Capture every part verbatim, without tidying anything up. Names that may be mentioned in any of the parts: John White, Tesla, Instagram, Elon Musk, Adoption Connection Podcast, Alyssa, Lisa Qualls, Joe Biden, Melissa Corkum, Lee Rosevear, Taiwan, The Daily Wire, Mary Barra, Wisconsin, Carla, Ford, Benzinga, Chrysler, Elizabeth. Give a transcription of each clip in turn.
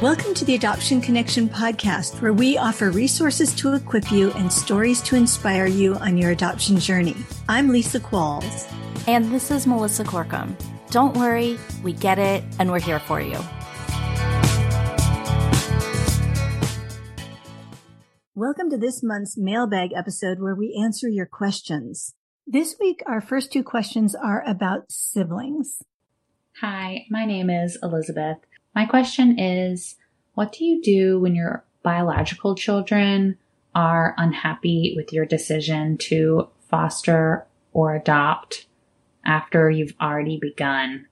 Welcome to the Adoption Connection Podcast, where we offer resources to equip you and stories to inspire you on your adoption journey. I'm Lisa Qualls. And this is Melissa Corkum. Don't worry, we get it, and we're here for you. Welcome to this month's mailbag episode where we answer your questions. This week, our first two questions are about siblings. Hi, my name is Elizabeth. My question is, what do you do when your biological children are unhappy with your decision to foster or adopt after you've already begun?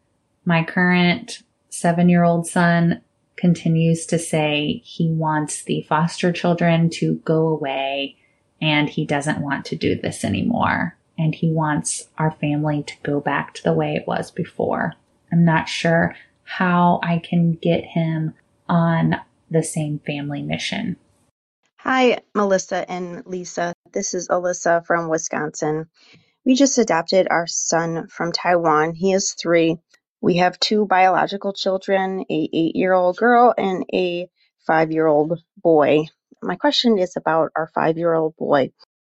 My current seven-year-old son continues to say he wants the foster children to go away and he doesn't want to do this anymore. And he wants our family to go back to the way it was before. I'm not sure how I can get him on the same family mission. Hi, Melissa and Lisa. This is Alyssa from Wisconsin. We just adopted our son from Taiwan. He is three. We have two biological children, a eight-year-old girl and a five-year-old boy. My question is about our five-year-old boy.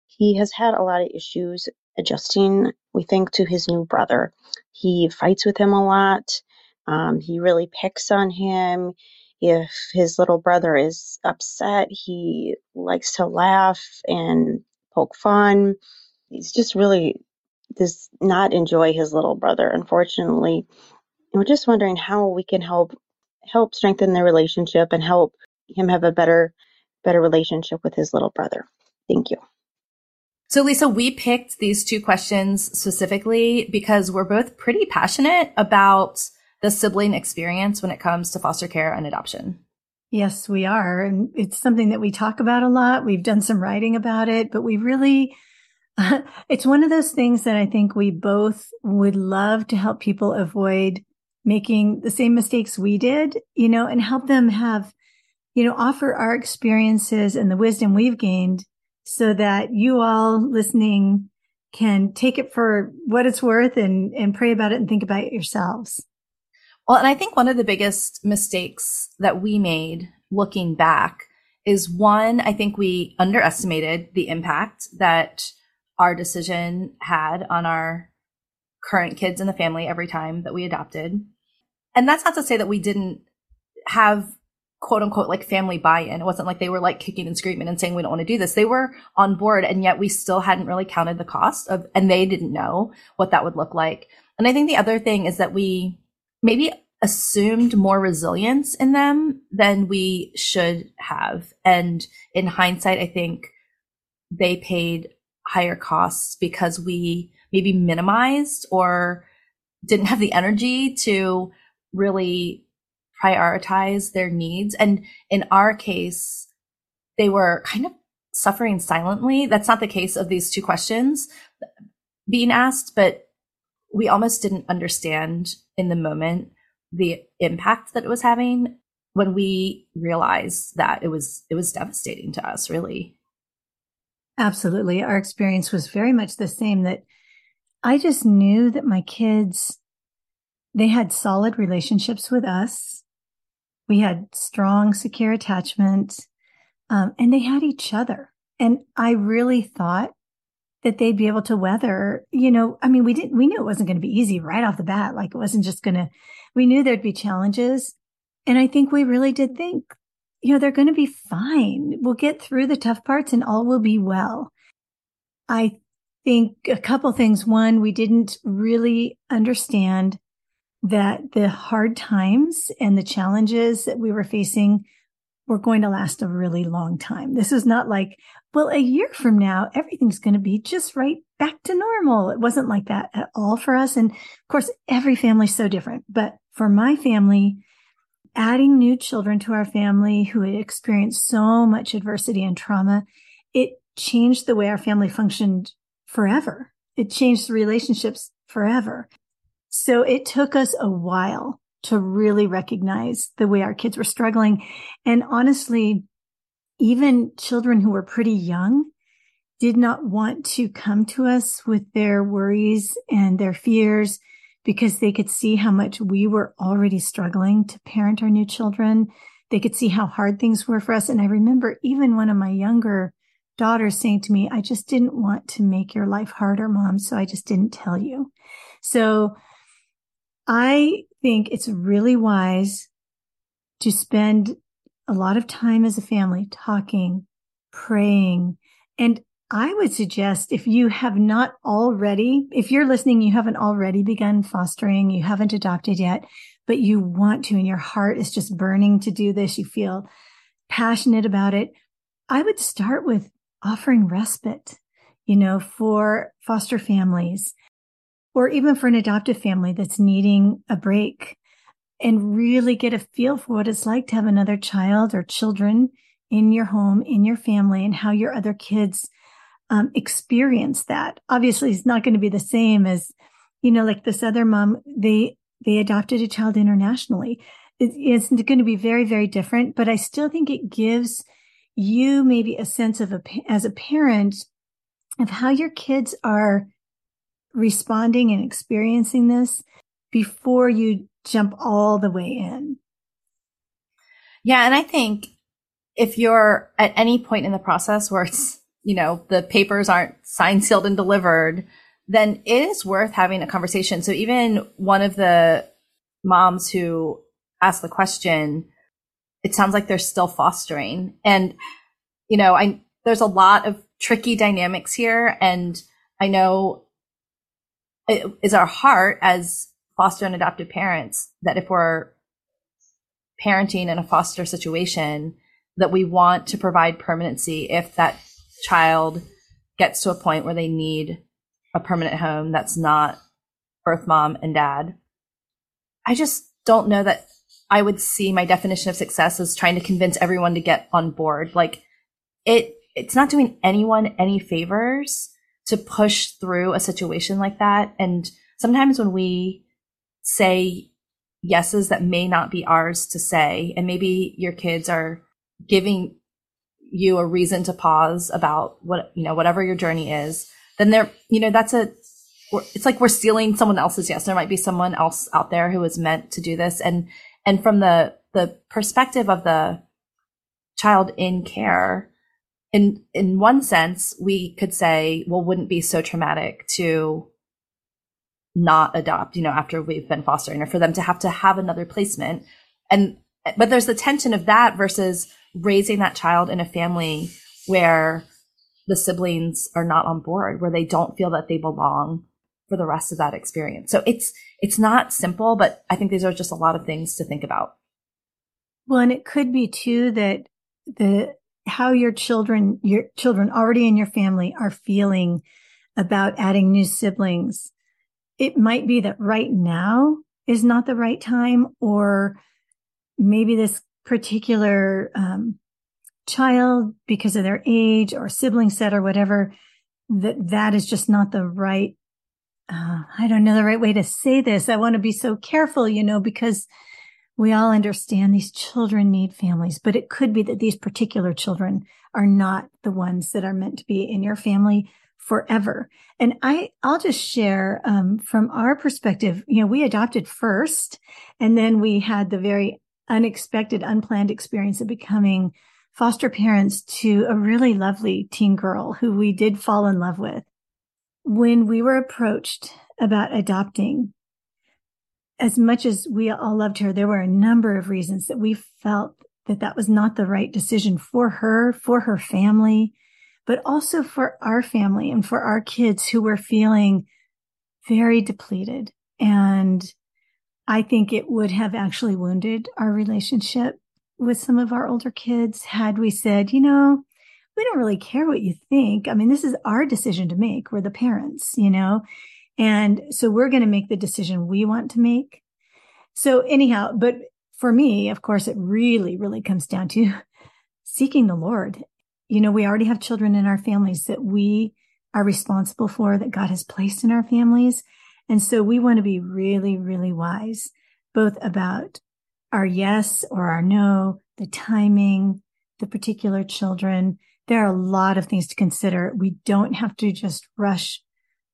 He has had a lot of issues adjusting, we think, to his new brother. He fights with him a lot. Um, he really picks on him. If his little brother is upset, he likes to laugh and poke fun. He's just really does not enjoy his little brother, unfortunately. And we're just wondering how we can help help strengthen the relationship and help him have a better better relationship with his little brother. Thank you. So Lisa, we picked these two questions specifically because we're both pretty passionate about the sibling experience when it comes to foster care and adoption. Yes, we are. And it's something that we talk about a lot. We've done some writing about it, but we really, uh, it's one of those things that I think we both would love to help people avoid making the same mistakes we did, you know, and help them have, you know, offer our experiences and the wisdom we've gained so that you all listening can take it for what it's worth and, and pray about it and think about it yourselves. Well, and I think one of the biggest mistakes that we made looking back is one, I think we underestimated the impact that our decision had on our current kids in the family every time that we adopted. And that's not to say that we didn't have, quote unquote, like family buy-in. It wasn't like they were like kicking and screaming and saying, we don't want to do this. They were on board, and yet we still hadn't really counted the cost of, and they didn't know what that would look like. And I think the other thing is that we maybe assumed more resilience in them than we should have. And in hindsight, I think they paid higher costs because we maybe minimized or didn't have the energy to really prioritize their needs. And in our case, they were kind of suffering silently. That's not the case of these two questions being asked, but we almost didn't understand in the moment the impact that it was having when we realized that it was it was devastating to us, really. Absolutely. Our experience was very much the same, that I just knew that my kids, they had solid relationships with us. We had strong, secure attachment, um, and they had each other. And I really thought that they'd be able to weather, you know, I mean, we didn't, we knew it wasn't going to be easy right off the bat. Like it wasn't just going to, we knew there'd be challenges. And I think we really did think, you know, they're going to be fine. We'll get through the tough parts and all will be well. I think a couple things. One, we didn't really understand that the hard times and the challenges that we were facing were going to last a really long time. This is not like, well, a year from now, everything's going to be just right back to normal. It wasn't like that at all for us. And of course, every family's so different. But for my family, adding new children to our family who had experienced so much adversity and trauma, it changed the way our family functioned forever. It changed the relationships forever. So it took us a while to really recognize the way our kids were struggling. And honestly, even children who were pretty young did not want to come to us with their worries and their fears because they could see how much we were already struggling to parent our new children, They could see how hard things were for us. And I remember even one of my younger daughters saying to me, I just didn't want to make your life harder, Mom. So I just didn't tell you. So I think it's really wise to spend a lot of time as a family talking, praying. And I would suggest if you have not already, if you're listening, you haven't already begun fostering, you haven't adopted yet, but you want to, and your heart is just burning to do this, you feel passionate about it, I would start with offering respite, you know, for foster families, or even for an adoptive family that's needing a break, and really get a feel for what it's like to have another child or children in your home, in your family, and how your other kids um, experience that. Obviously, it's not going to be the same as, you know, like this other mom, they they adopted a child internationally. It, it's going to be very, very different, but I still think it gives you maybe a sense of, a, as a parent, of how your kids are responding and experiencing this before you jump all the way in. Yeah. And I think if you're at any point in the process where it's, you know, the papers aren't signed, sealed, and delivered, then it is worth having a conversation. So even one of the moms who asked the question, it sounds like they're still fostering. And, you know, I, there's a lot of tricky dynamics here. And I know it is our heart as foster and adoptive parents that if we're parenting in a foster situation, that we want to provide permanency if that child gets to a point where they need a permanent home that's not birth mom and dad. I just don't know that I would see my definition of success as trying to convince everyone to get on board. Like it, it's not doing anyone any favors to push through a situation like that. And sometimes when we say yeses that may not be ours to say, and maybe your kids are giving you a reason to pause about what, you know, whatever your journey is, then they're, you know, that's a, it's like we're stealing someone else's yes. There might be someone else out there who is meant to do this. And, and from the, the perspective of the child in care, in, in one sense, we could say, well, wouldn't it be so traumatic to not adopt, you know, after we've been fostering, or for them to have to have another placement. And, but there's the tension of that versus raising that child in a family where the siblings are not on board, where they don't feel that they belong for the rest of that experience. So it's, it's not simple, but I think these are just a lot of things to think about. Well, and it could be too that the, how your children, your children already in your family are feeling about adding new siblings. It might be that right now is not the right time, or maybe this particular um, child, because of their age or sibling set or whatever, that that is just not the right, uh, I don't know the right way to say this. I want to be so careful, you know, because we all understand these children need families, but it could be that these particular children are not the ones that are meant to be in your family forever. And I, I'll just share um, from our perspective, you know, we adopted first, and then we had the very unexpected, unplanned experience of becoming foster parents to a really lovely teen girl who we did fall in love with. When we were approached about adopting, as much as we all loved her, there were a number of reasons that we felt that that was not the right decision for her, for her family, but also for our family and for our kids who were feeling very depleted. And I think it would have actually wounded our relationship with some of our older kids had we said, you know, we don't really care what you think. I mean, this is our decision to make. We're the parents, you know, and so we're going to make the decision we want to make. So anyhow, but for me, of course, it really, really comes down to seeking the Lord. You know, we already have children in our families that we are responsible for, that God has placed in our families. And so we want to be really, really wise, both about our yes or our no, the timing, the particular children. There are a lot of things to consider. We don't have to just rush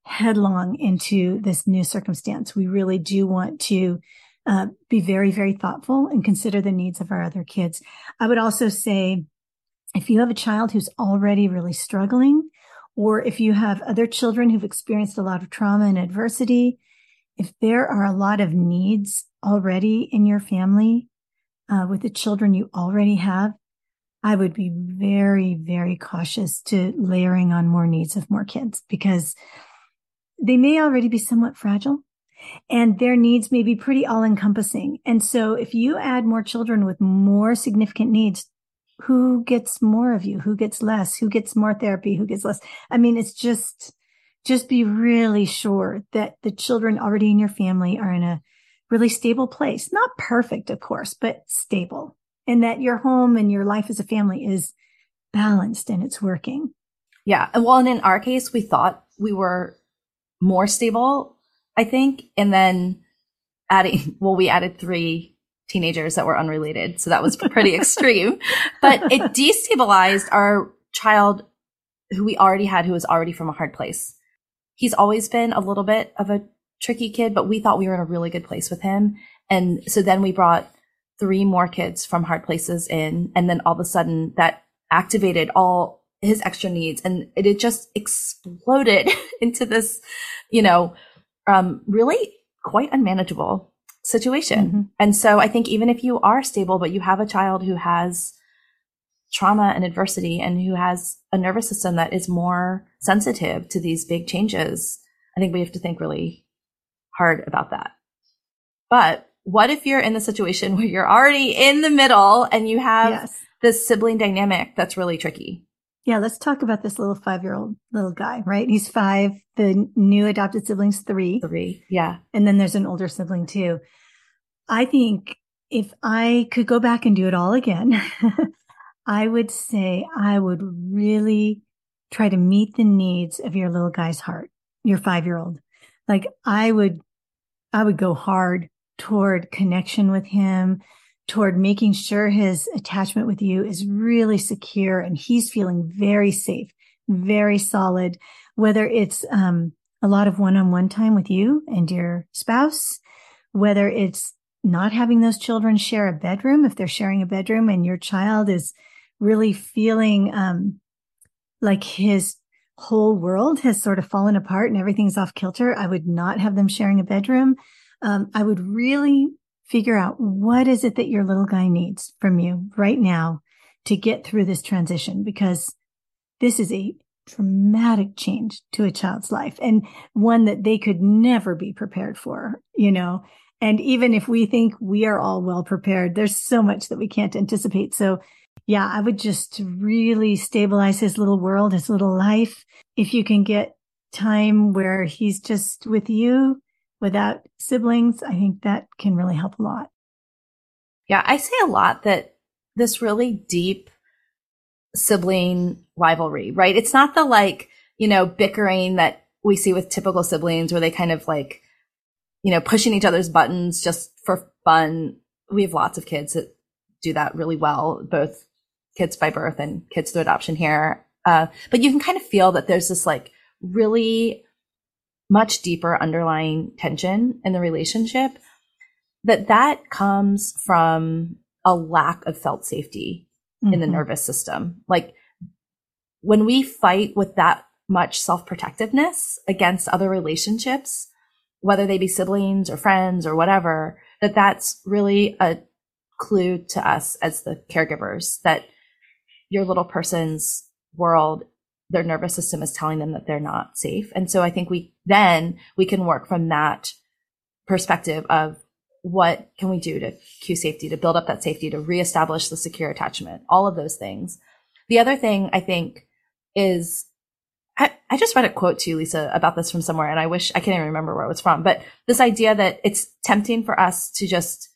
headlong into this new circumstance. We really do want to uh, be very, very thoughtful and consider the needs of our other kids. I would also say, if you have a child who's already really struggling, or if you have other children who've experienced a lot of trauma and adversity, if there are a lot of needs already in your family, uh, with the children you already have, I would be very, very cautious to layering on more needs of more kids, because they may already be somewhat fragile and their needs may be pretty all-encompassing. And so if you add more children with more significant needs, who gets more of you? Who gets less? Who gets more therapy? Who gets less? I mean, it's just, just be really sure that the children already in your family are in a really stable place. Not perfect, of course, but stable. And that your home and your life as a family is balanced and it's working. Yeah. Well, and in our case, we thought we were more stable, I think. And then adding, well, we added three teenagers that were unrelated. So that was pretty extreme, but it destabilized our child who we already had, who was already from a hard place. He's always been a little bit of a tricky kid, but we thought we were in a really good place with him. And so then we brought three more kids from hard places in. And then all of a sudden that activated all his extra needs. And it, it just exploded into this, you know, um, really quite unmanageable situation. Mm-hmm. And so I think even if you are stable, but you have a child who has trauma and adversity and who has a nervous system that is more sensitive to these big changes, I think we have to think really hard about that. But what if you're in the situation where you're already in the middle and you have yes. this sibling dynamic that's really tricky? Yeah, let's talk about this little five-year-old little guy, right? He's five. The new adopted sibling's three. Three, yeah. And then there's an older sibling too. I think if I could go back and do it all again, I would say I would really try to meet the needs of your little guy's heart, your five-year-old. Like I would, I would go hard toward connection with him, toward making sure his attachment with you is really secure and he's feeling very safe, very solid, whether it's um, a lot of one-on-one time with you and your spouse, whether it's not having those children share a bedroom, if they're sharing a bedroom and your child is really feeling um, like his whole world has sort of fallen apart and everything's off kilter, I would not have them sharing a bedroom. Um, I would really figure out what is it that your little guy needs from you right now to get through this transition, because this is a traumatic change to a child's life and one that they could never be prepared for, you know. And even if we think we are all well prepared, there's so much that we can't anticipate. So yeah, I would just really stabilize his little world, his little life. If you can get time where he's just with you, without siblings, I think that can really help a lot. Yeah, I say a lot that this really deep sibling rivalry, right? It's not the like, you know, bickering that we see with typical siblings where they kind of like, you know, pushing each other's buttons just for fun. We have lots of kids that do that really well, both kids by birth and kids through adoption here. Uh, but you can kind of feel that there's this like really much deeper underlying tension in the relationship, that that comes from a lack of felt safety mm-hmm. in the nervous system. Like when we fight with that much self-protectiveness against other relationships, whether they be siblings or friends or whatever, that that's really a clue to us as the caregivers that your little person's world, their nervous system is telling them that they're not safe. And so I think we then we can work from that perspective of what can we do to cue safety, to build up that safety, to reestablish the secure attachment, all of those things. The other thing I think is, I, I just read a quote to you, Lisa, about this from somewhere, and I wish I can't even remember where it was from, but this idea that it's tempting for us to just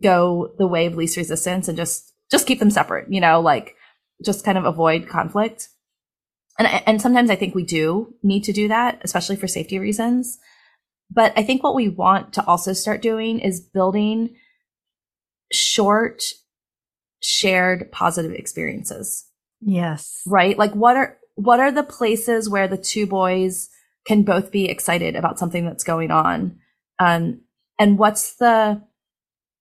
go the way of least resistance and just, just keep them separate, you know, like just kind of avoid conflict. And, and sometimes I think we do need to do that, especially for safety reasons. But I think what we want to also start doing is building short, shared, positive experiences. Yes. Right? Like what are what are the places where the two boys can both be excited about something that's going on? Um, And what's the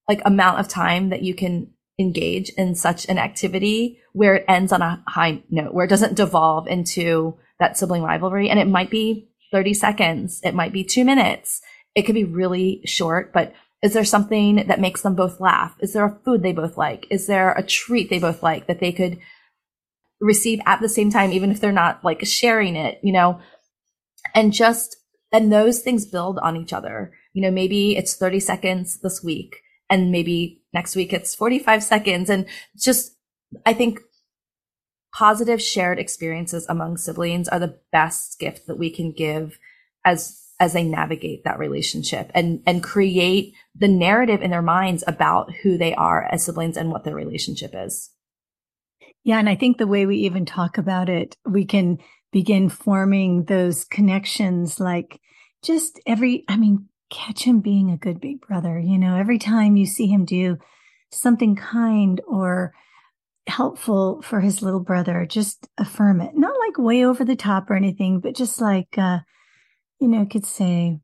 like amount of time that you can engage in such an activity where it ends on a high note, where it doesn't devolve into that sibling rivalry? And it might be thirty seconds. It might be two minutes. It could be really short, but is there something that makes them both laugh? Is there a food they both like? Is there a treat they both like that they could receive at the same time, even if they're not like sharing it, you know? And just, and those things build on each other. You know, maybe it's thirty seconds this week, and maybe next week it's forty-five seconds. And just, I think positive shared experiences among siblings are the best gift that we can give as as they navigate that relationship and, and create the narrative in their minds about who they are as siblings and what their relationship is. Yeah. And I think the way we even talk about it, we can begin forming those connections, like just every, I mean, catch him being a good big brother. You know, every time you see him do something kind or helpful for his little brother, just affirm it. Not like way over the top or anything, but just like, uh, you know, kids say,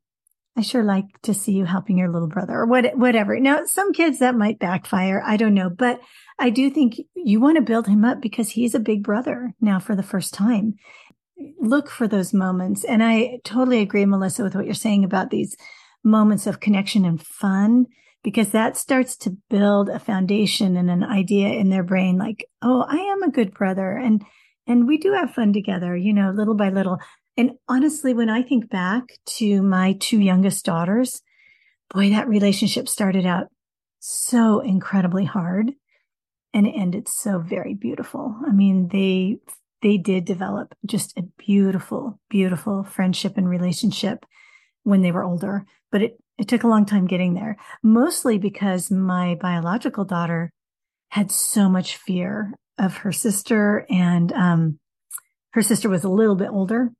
I sure like to see you helping your little brother or what, whatever. Now, some kids that might backfire. I don't know. But I do think you want to build him up because he's a big brother now for the first time. Look for those moments. And I totally agree, Melissa, with what you're saying about these moments of connection and fun, because that starts to build a foundation and an idea in their brain like, oh, I am a good brother. And, and we do have fun together, you know, little by little. And honestly, when I think back to my two youngest daughters, boy, that relationship started out so incredibly hard and it ended so very beautiful. I mean, they they did develop just a beautiful, beautiful friendship and relationship when they were older, but it, it took a long time getting there, mostly because my biological daughter had so much fear of her sister, and um, her sister was a little bit older.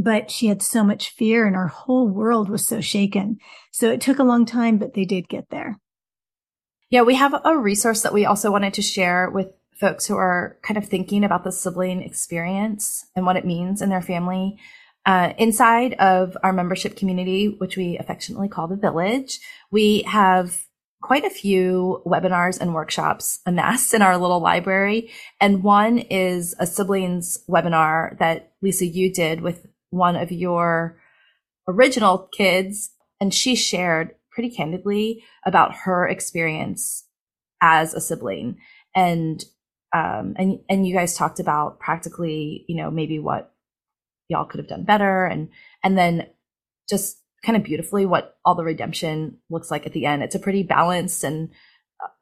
But she had so much fear and her whole world was so shaken. So it took a long time, but they did get there. Yeah, we have a resource that we also wanted to share with folks who are kind of thinking about the sibling experience and what it means in their family. Uh, inside of our membership community, which we affectionately call the Village, we have quite a few webinars and workshops amassed in our little library. And one is a siblings webinar that, Lisa, you did with one of your original kids, and she shared pretty candidly about her experience as a sibling. And, um, and, and you guys talked about practically, you know, maybe what y'all could have done better. And, and then just kind of beautifully what all the redemption looks like at the end. It's a pretty balanced, and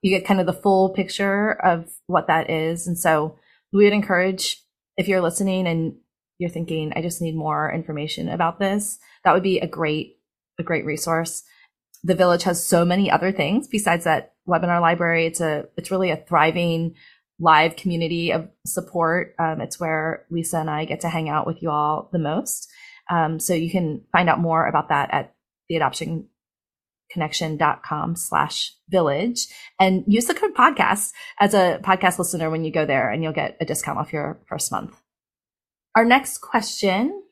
you get kind of the full picture of what that is. And so we would encourage, if you're listening and you're thinking, I just need more information about this, that would be a great, a great resource. The Village has so many other things besides that webinar library. It's a, it's really a thriving live community of support. Um, it's where Lisa and I get to hang out with you all the most. Um, so you can find out more about that at the adoption connection dot com slash village, and use the code podcast as a podcast listener when you go there, and you'll get a discount off your first month. Our next question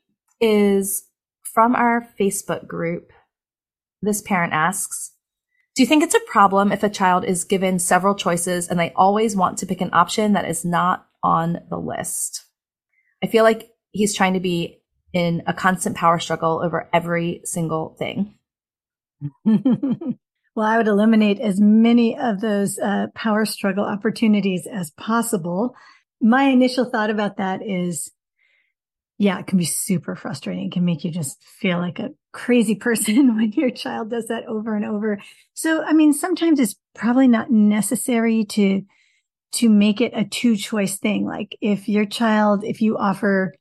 is from our Facebook group. This parent asks, do you think it's a problem if a child is given several choices and they always want to pick an option that is not on the list? I feel like he's trying to be in a constant power struggle over every single thing. Well, I would eliminate as many of those uh, power struggle opportunities as possible. My initial thought about that is, yeah, it can be super frustrating. It can make you just feel like a crazy person when your child does that over and over. So, I mean, sometimes it's probably not necessary to, to make it a two choice thing. Like if your child, if you offer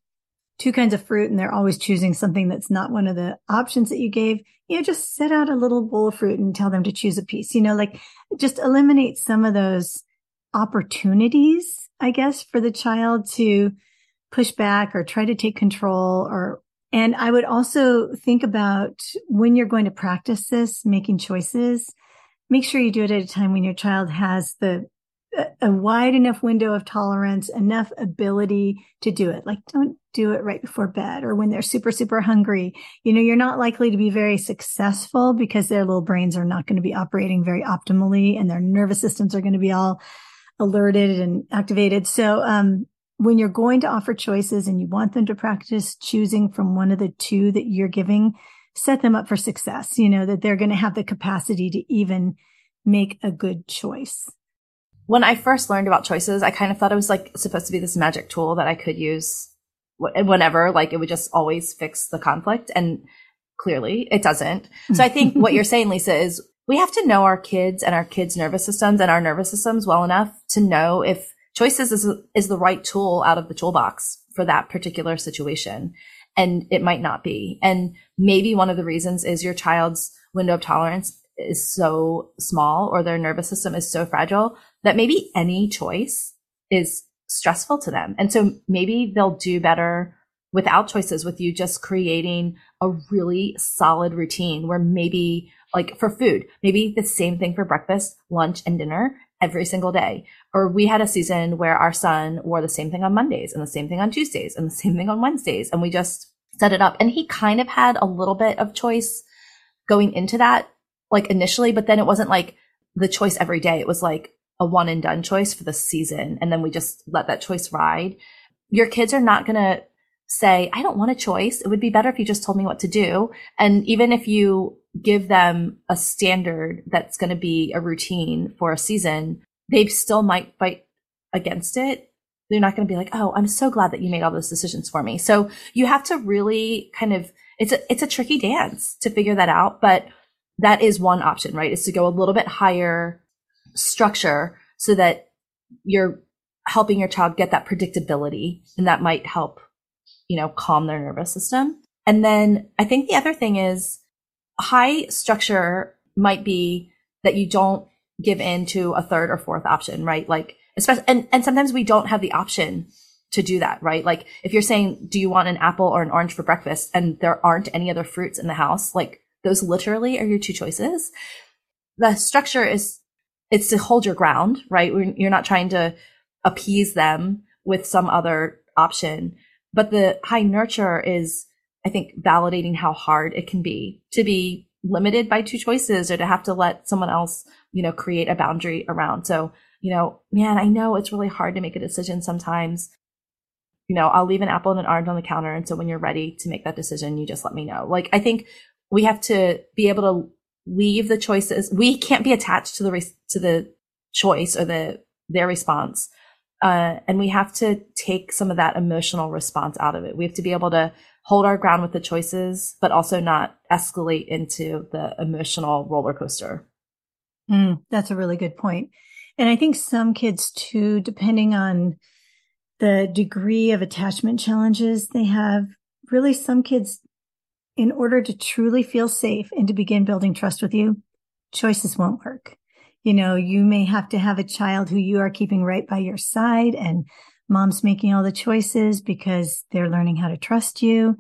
two kinds of fruit and they're always choosing something that's not one of the options that you gave, you know, just set out a little bowl of fruit and tell them to choose a piece, you know, like just eliminate some of those opportunities, I guess, for the child to push back or try to take control. Or, and I would also think about when you're going to practice this, making choices, make sure you do it at a time when your child has the a wide enough window of tolerance, enough ability to do it. Like, don't do it right before bed or when they're super, super hungry. You know, you're not likely to be very successful because their little brains are not going to be operating very optimally and their nervous systems are going to be all alerted and activated. So, um, when you're going to offer choices and you want them to practice choosing from one of the two that you're giving, set them up for success, you know, that they're going to have the capacity to even make a good choice. When I first learned about choices, I kind of thought it was like supposed to be this magic tool that I could use whenever, like it would just always fix the conflict. And clearly it doesn't. So I think what you're saying, Lisa, is we have to know our kids and our kids' nervous systems and our nervous systems well enough to know if choices is, is the right tool out of the toolbox for that particular situation. And it might not be. And maybe one of the reasons is your child's window of tolerance is so small or their nervous system is so fragile that maybe any choice is stressful to them. And so maybe they'll do better without choices, with you just creating a really solid routine where maybe, like for food, maybe the same thing for breakfast, lunch, and dinner every single day. Or we had a season where our son wore the same thing on Mondays and the same thing on Tuesdays and the same thing on Wednesdays. And we just set it up. And he kind of had a little bit of choice going into that, like initially, but then it wasn't like the choice every day. It was like a one and done choice for the season. And then we just let that choice ride. Your kids are not going to say, I don't want a choice. It would be better if you just told me what to do. And even if you give them a standard that's going to be a routine for a season, they still might fight against it. They're not going to be like, oh, I'm so glad that you made all those decisions for me. So you have to really kind of, it's a, it's a tricky dance to figure that out. But that is one option, right? Is to go a little bit higher structure so that you're helping your child get that predictability, and that might help, you know, calm their nervous system. And then I think the other thing is high structure might be that you don't give in to a third or fourth option, right? Like, especially, and, and sometimes we don't have the option to do that, right? Like if you're saying, do you want an apple or an orange for breakfast? And there aren't any other fruits in the house. Like those literally are your two choices. The structure is, it's to hold your ground, right? You're not trying to appease them with some other option. But the high nurture is, I think, validating how hard it can be to be limited by two choices or to have to let someone else, you know, create a boundary around. So, you know, man, I know it's really hard to make a decision sometimes. You know, I'll leave an apple and an orange on the counter. And so when you're ready to make that decision, you just let me know. Like, I think we have to be able to leave the choices. We can't be attached to the re- to the choice or the their response, uh, and we have to take some of that emotional response out of it. We have to be able to hold our ground with the choices, but also not escalate into the emotional roller coaster. Mm, that's a really good point, and I think some kids too, depending on the degree of attachment challenges they have, really some kids, in order to truly feel safe and to begin building trust with you, choices won't work. You know, you may have to have a child who you are keeping right by your side and mom's making all the choices because they're learning how to trust you.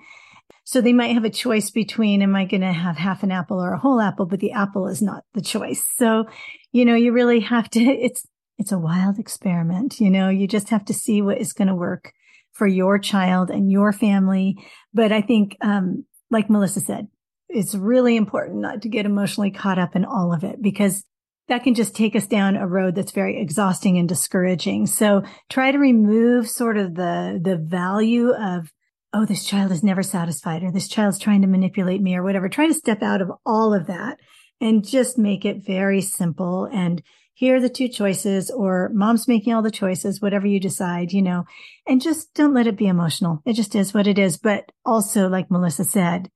So they might have a choice between, am I going to have half an apple or a whole apple? But the apple is not the choice. So, you know, you really have to, it's, it's a wild experiment. You know, you just have to see what is going to work for your child and your family. But I think, um, like Melissa said, it's really important not to get emotionally caught up in all of it, because that can just take us down a road that's very exhausting and discouraging. So try to remove sort of the, the value of, oh, this child is never satisfied, or this child's trying to manipulate me, or whatever. Try to step out of all of that and just make it very simple. And here are the two choices, or mom's making all the choices, whatever you decide, you know, and just don't let it be emotional. It just is what it is. But also, like Melissa said,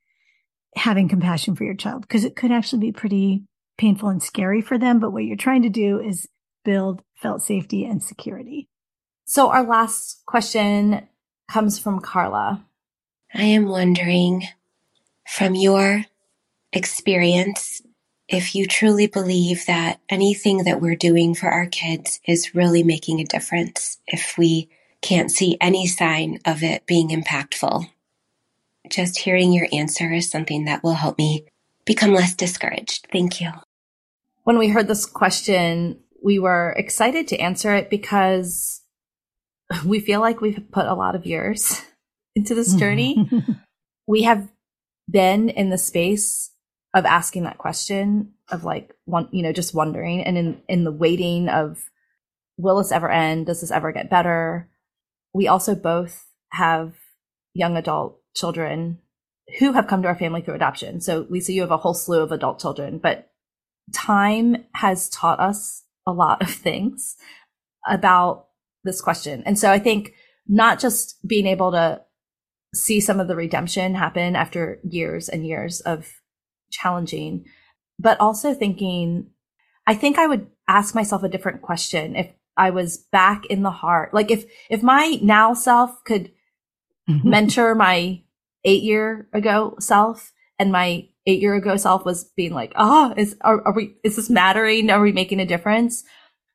having compassion for your child, because it could actually be pretty painful and scary for them. But what you're trying to do is build felt safety and security. So our last question comes from Carla. I am wondering, from your experience, if you truly believe that anything that we're doing for our kids is really making a difference, if we can't see any sign of it being impactful. Just hearing your answer is something that will help me become less discouraged. Thank you. When we heard this question, we were excited to answer it because we feel like we've put a lot of years into this journey. We have been in the space of asking that question of like, one, you know, just wondering, and in, in the waiting of, will this ever end? Does this ever get better? We also both have young adult children who have come to our family through adoption. So Lisa, you have a whole slew of adult children, but time has taught us a lot of things about this question. And so I think not just being able to see some of the redemption happen after years and years of challenging, but also thinking, I think I would ask myself a different question if I was back in the heart. Like if, if my now self could mm-hmm. mentor my eight year ago self, and my eight year ago self was being like, oh, is, are, are we, is this mattering? Are we making a difference?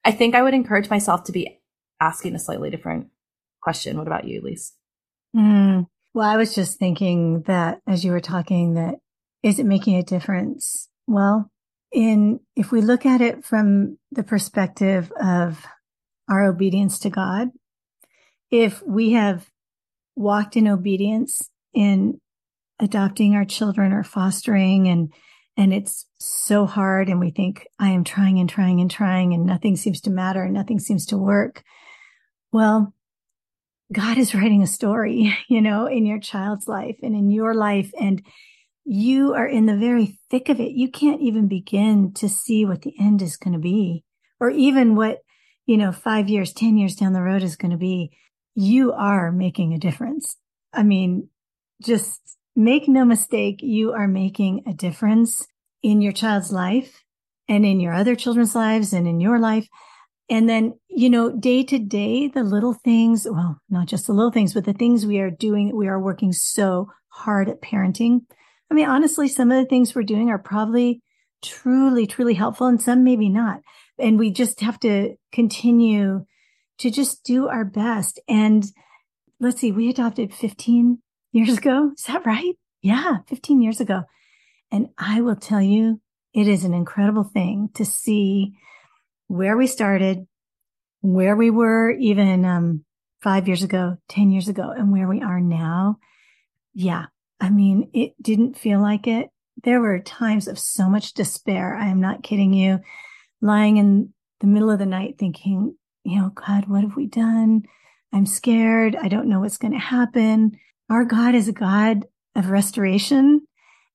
I think I would encourage myself to be asking a slightly different question. What about you, Lise? Mm. Well, I was just thinking that as you were talking, that is it making a difference? Well, in, if we look at it from the perspective of our obedience to God, if we have walked in obedience in adopting our children or fostering, and, and it's so hard, and we think, I am trying and trying and trying, and nothing seems to matter, and nothing seems to work. Well, God is writing a story, you know, in your child's life and in your life, and you are in the very thick of it. You can't even begin to see what the end is going to be, or even what, you know, five years, ten years down the road is going to be. You are making a difference. I mean, just make no mistake, you are making a difference in your child's life and in your other children's lives and in your life. And then, you know, day to day, the little things, well, not just the little things, but the things we are doing, we are working so hard at parenting. I mean, honestly, some of the things we're doing are probably truly, truly helpful, and some maybe not. And we just have to continue to just do our best. And let's see, we adopted fifteen years ago. Is that right? Yeah, fifteen years ago. And I will tell you, it is an incredible thing to see where we started, where we were even um, five years ago, ten years ago, and where we are now. Yeah. I mean, it didn't feel like it. There were times of so much despair. I am not kidding you. Lying in the middle of the night thinking, you know, God, what have we done? I'm scared. I don't know what's going to happen. Our God is a God of restoration,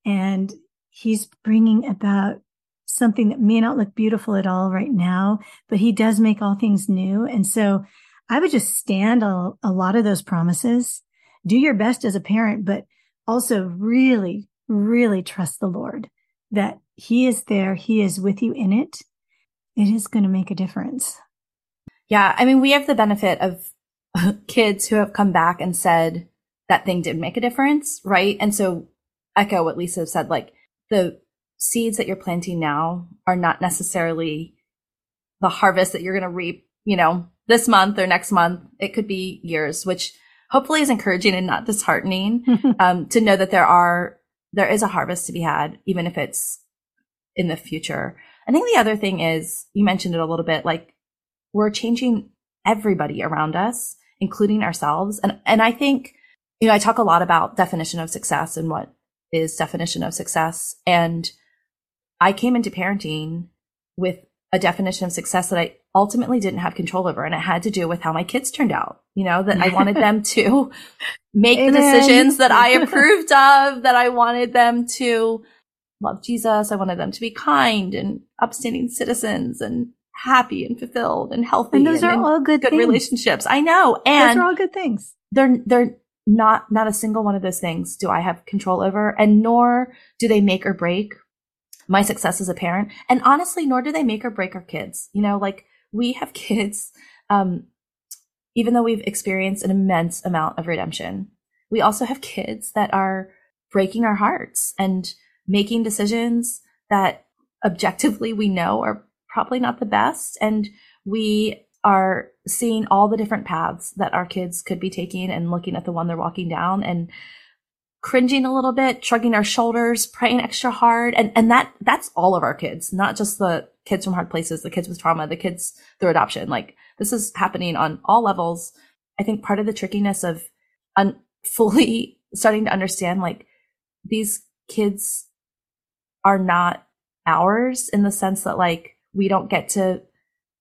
and he's bringing about something that may not look beautiful at all right now, but he does make all things new. And so I would just stand a, a lot of those promises. Do your best as a parent, but also really, really trust the Lord that he is there. He is with you in it. It is going to make a difference. Yeah. I mean, we have the benefit of kids who have come back and said that thing did make a difference. Right. And so echo what Lisa said, like the seeds that you're planting now are not necessarily the harvest that you're going to reap, you know, this month or next month. It could be years, which hopefully is encouraging and not disheartening, um, to know that there are, there is a harvest to be had, even if it's in the future. I think the other thing is, you mentioned it a little bit, like we're changing everybody around us, including ourselves. And, and I think, you know, I talk a lot about definition of success and what is definition of success. And I came into parenting with a definition of success that I ultimately didn't have control over. And it had to do with how my kids turned out, you know, that I wanted them to make Amen. The decisions that I approved of, that I wanted them to love Jesus. I wanted them to be kind and upstanding citizens and happy and fulfilled and healthy. And those and, are and all good, good relationships. I know. And those are all good things. They're, they're not, not a single one of those things do I have control over, and nor do they make or break my success as a parent. And honestly, nor do they make or break our kids. You know, like we have kids, um, even though we've experienced an immense amount of redemption, we also have kids that are breaking our hearts and making decisions that objectively we know are probably not the best. And we are seeing all the different paths that our kids could be taking and looking at the one they're walking down and cringing a little bit, shrugging our shoulders, praying extra hard. And, and that, that's all of our kids, not just the kids from hard places, the kids with trauma, the kids through adoption. Like, this is happening on all levels. I think part of the trickiness of un- fully starting to understand, like, these kids are not ours in the sense that, like, we don't get to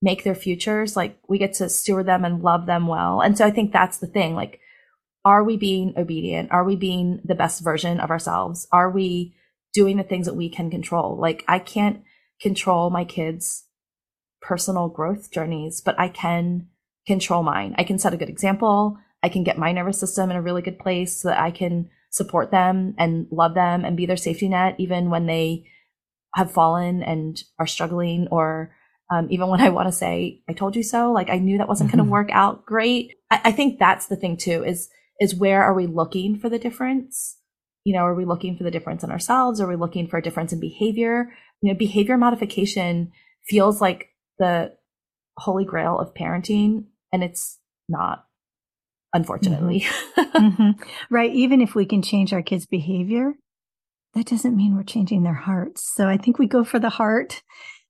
make their futures. Like, we get to steward them and love them well. And so I think that's the thing. Like, are we being obedient? Are we being the best version of ourselves? Are we doing the things that we can control? Like, I can't control my kids' personal growth journeys, but I can control mine. I can set a good example. I can get my nervous system in a really good place so that I can support them and love them and be their safety net, even when they have fallen and are struggling, or um, even when I want to say, I told you so, like, I knew that wasn't mm-hmm. going to work out great. I, I think that's the thing too, is, is where are we looking for the difference? You know, are we looking for the difference in ourselves? Are we looking for a difference in behavior? You know, behavior modification feels like the holy grail of parenting, and it's not, unfortunately. Mm-hmm. mm-hmm. Right. Even if we can change our kids' behavior, that doesn't mean we're changing their hearts. So I think we go for the heart,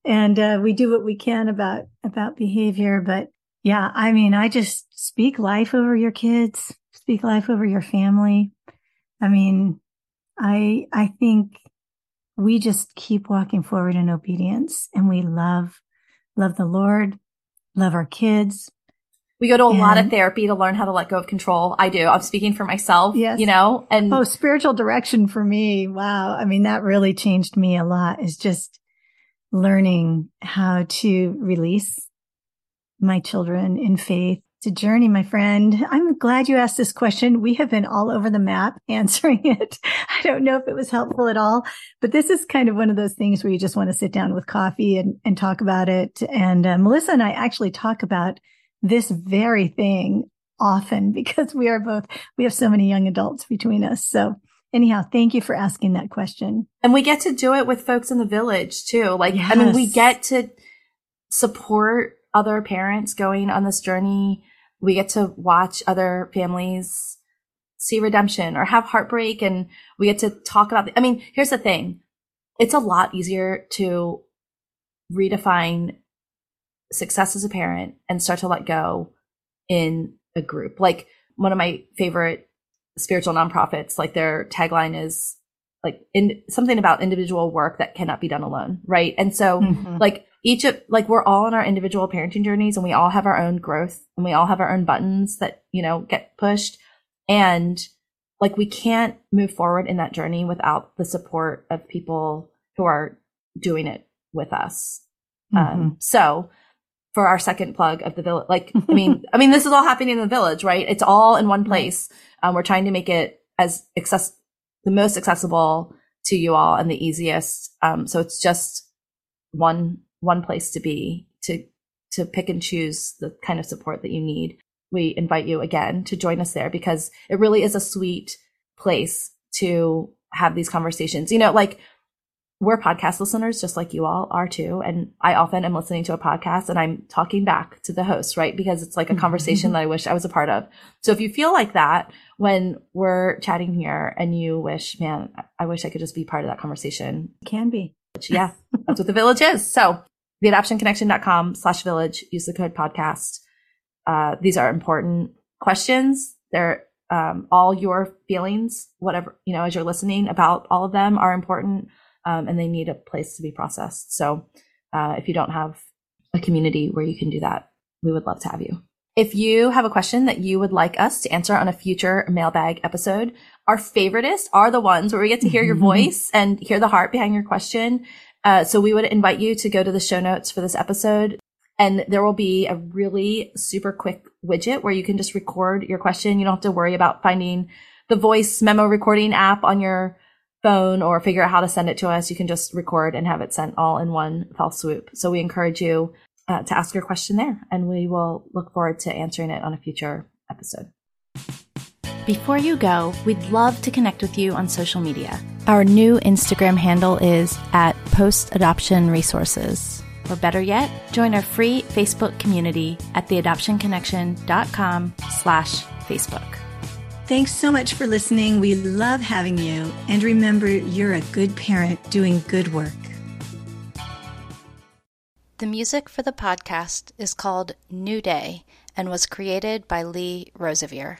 and uh, we do what we can about, about behavior. But yeah, I mean, I just speak life over your kids, speak life over your family. I mean, I, I think we just keep walking forward in obedience, and we love, love the Lord, love our kids. We go to a and, lot of therapy to learn how to let go of control. I do. I'm speaking for myself, yes. you know, and oh, spiritual direction for me. Wow. I mean, that really changed me a lot, is just learning how to release my children in faith. It's a journey, my friend. I'm glad you asked this question. We have been all over the map answering it. I don't know if it was helpful at all, but this is kind of one of those things where you just want to sit down with coffee and, and talk about it. And uh, Melissa and I actually talk about this very thing often, because we are both, we have so many young adults between us. So anyhow, thank you for asking that question. And we get to do it with folks in the village too. Like, yes. I mean, we get to support other parents going on this journey. We get to watch other families see redemption or have heartbreak. And we get to talk about, the, I mean, here's the thing. It's a lot easier to redefine success as a parent and start to let go in a group. Like, one of my favorite spiritual nonprofits, like, their tagline is like in something about individual work that cannot be done alone. Right. And so mm-hmm. like each of, like, we're all on our individual parenting journeys, and we all have our own growth, and we all have our own buttons that, you know, get pushed. And like, we can't move forward in that journey without the support of people who are doing it with us. Mm-hmm. Um, so for our second plug of the village, like, I mean, I mean, this is all happening in the village, right? It's all in one place. Um, we're trying to make it as access, the most accessible to you all, and the easiest. Um, so it's just one, one place to be, to, to pick and choose the kind of support that you need. We invite you again to join us there, because it really is a sweet place to have these conversations. You know, like, we're podcast listeners, just like you all are too. And I often am listening to a podcast and I'm talking back to the host, right? Because it's like a conversation that I wish I was a part of. So if you feel like that when we're chatting here, and you wish, man, I wish I could just be part of that conversation. Can be. Yeah. That's what the village is. So theadoptionconnection.com slash village, use the code podcast. Uh, these are important questions. They're um, all your feelings, whatever, you know, as you're listening about all of them are important. Um, and they need a place to be processed. So uh, if you don't have a community where you can do that, we would love to have you. If you have a question that you would like us to answer on a future mailbag episode, our favoritists are the ones where we get to hear your voice and hear the heart behind your question. Uh, so we would invite you to go to the show notes for this episode. And there will be a really super quick widget where you can just record your question. You don't have to worry about finding the voice memo recording app on your phone or figure out how to send it to us. You can just record and have it sent all in one fell swoop. So we encourage you uh, to ask your question there, and we will look forward to answering it on a future episode. Before you go, we'd love to connect with you on social media. Our new Instagram handle is at Post Adoption Resources. Or better yet, join our free Facebook community at theadoptionconnection.com slash Facebook. Thanks so much for listening. We love having you. And remember, you're a good parent doing good work. The music for the podcast is called New Day and was created by Lee Rosevear.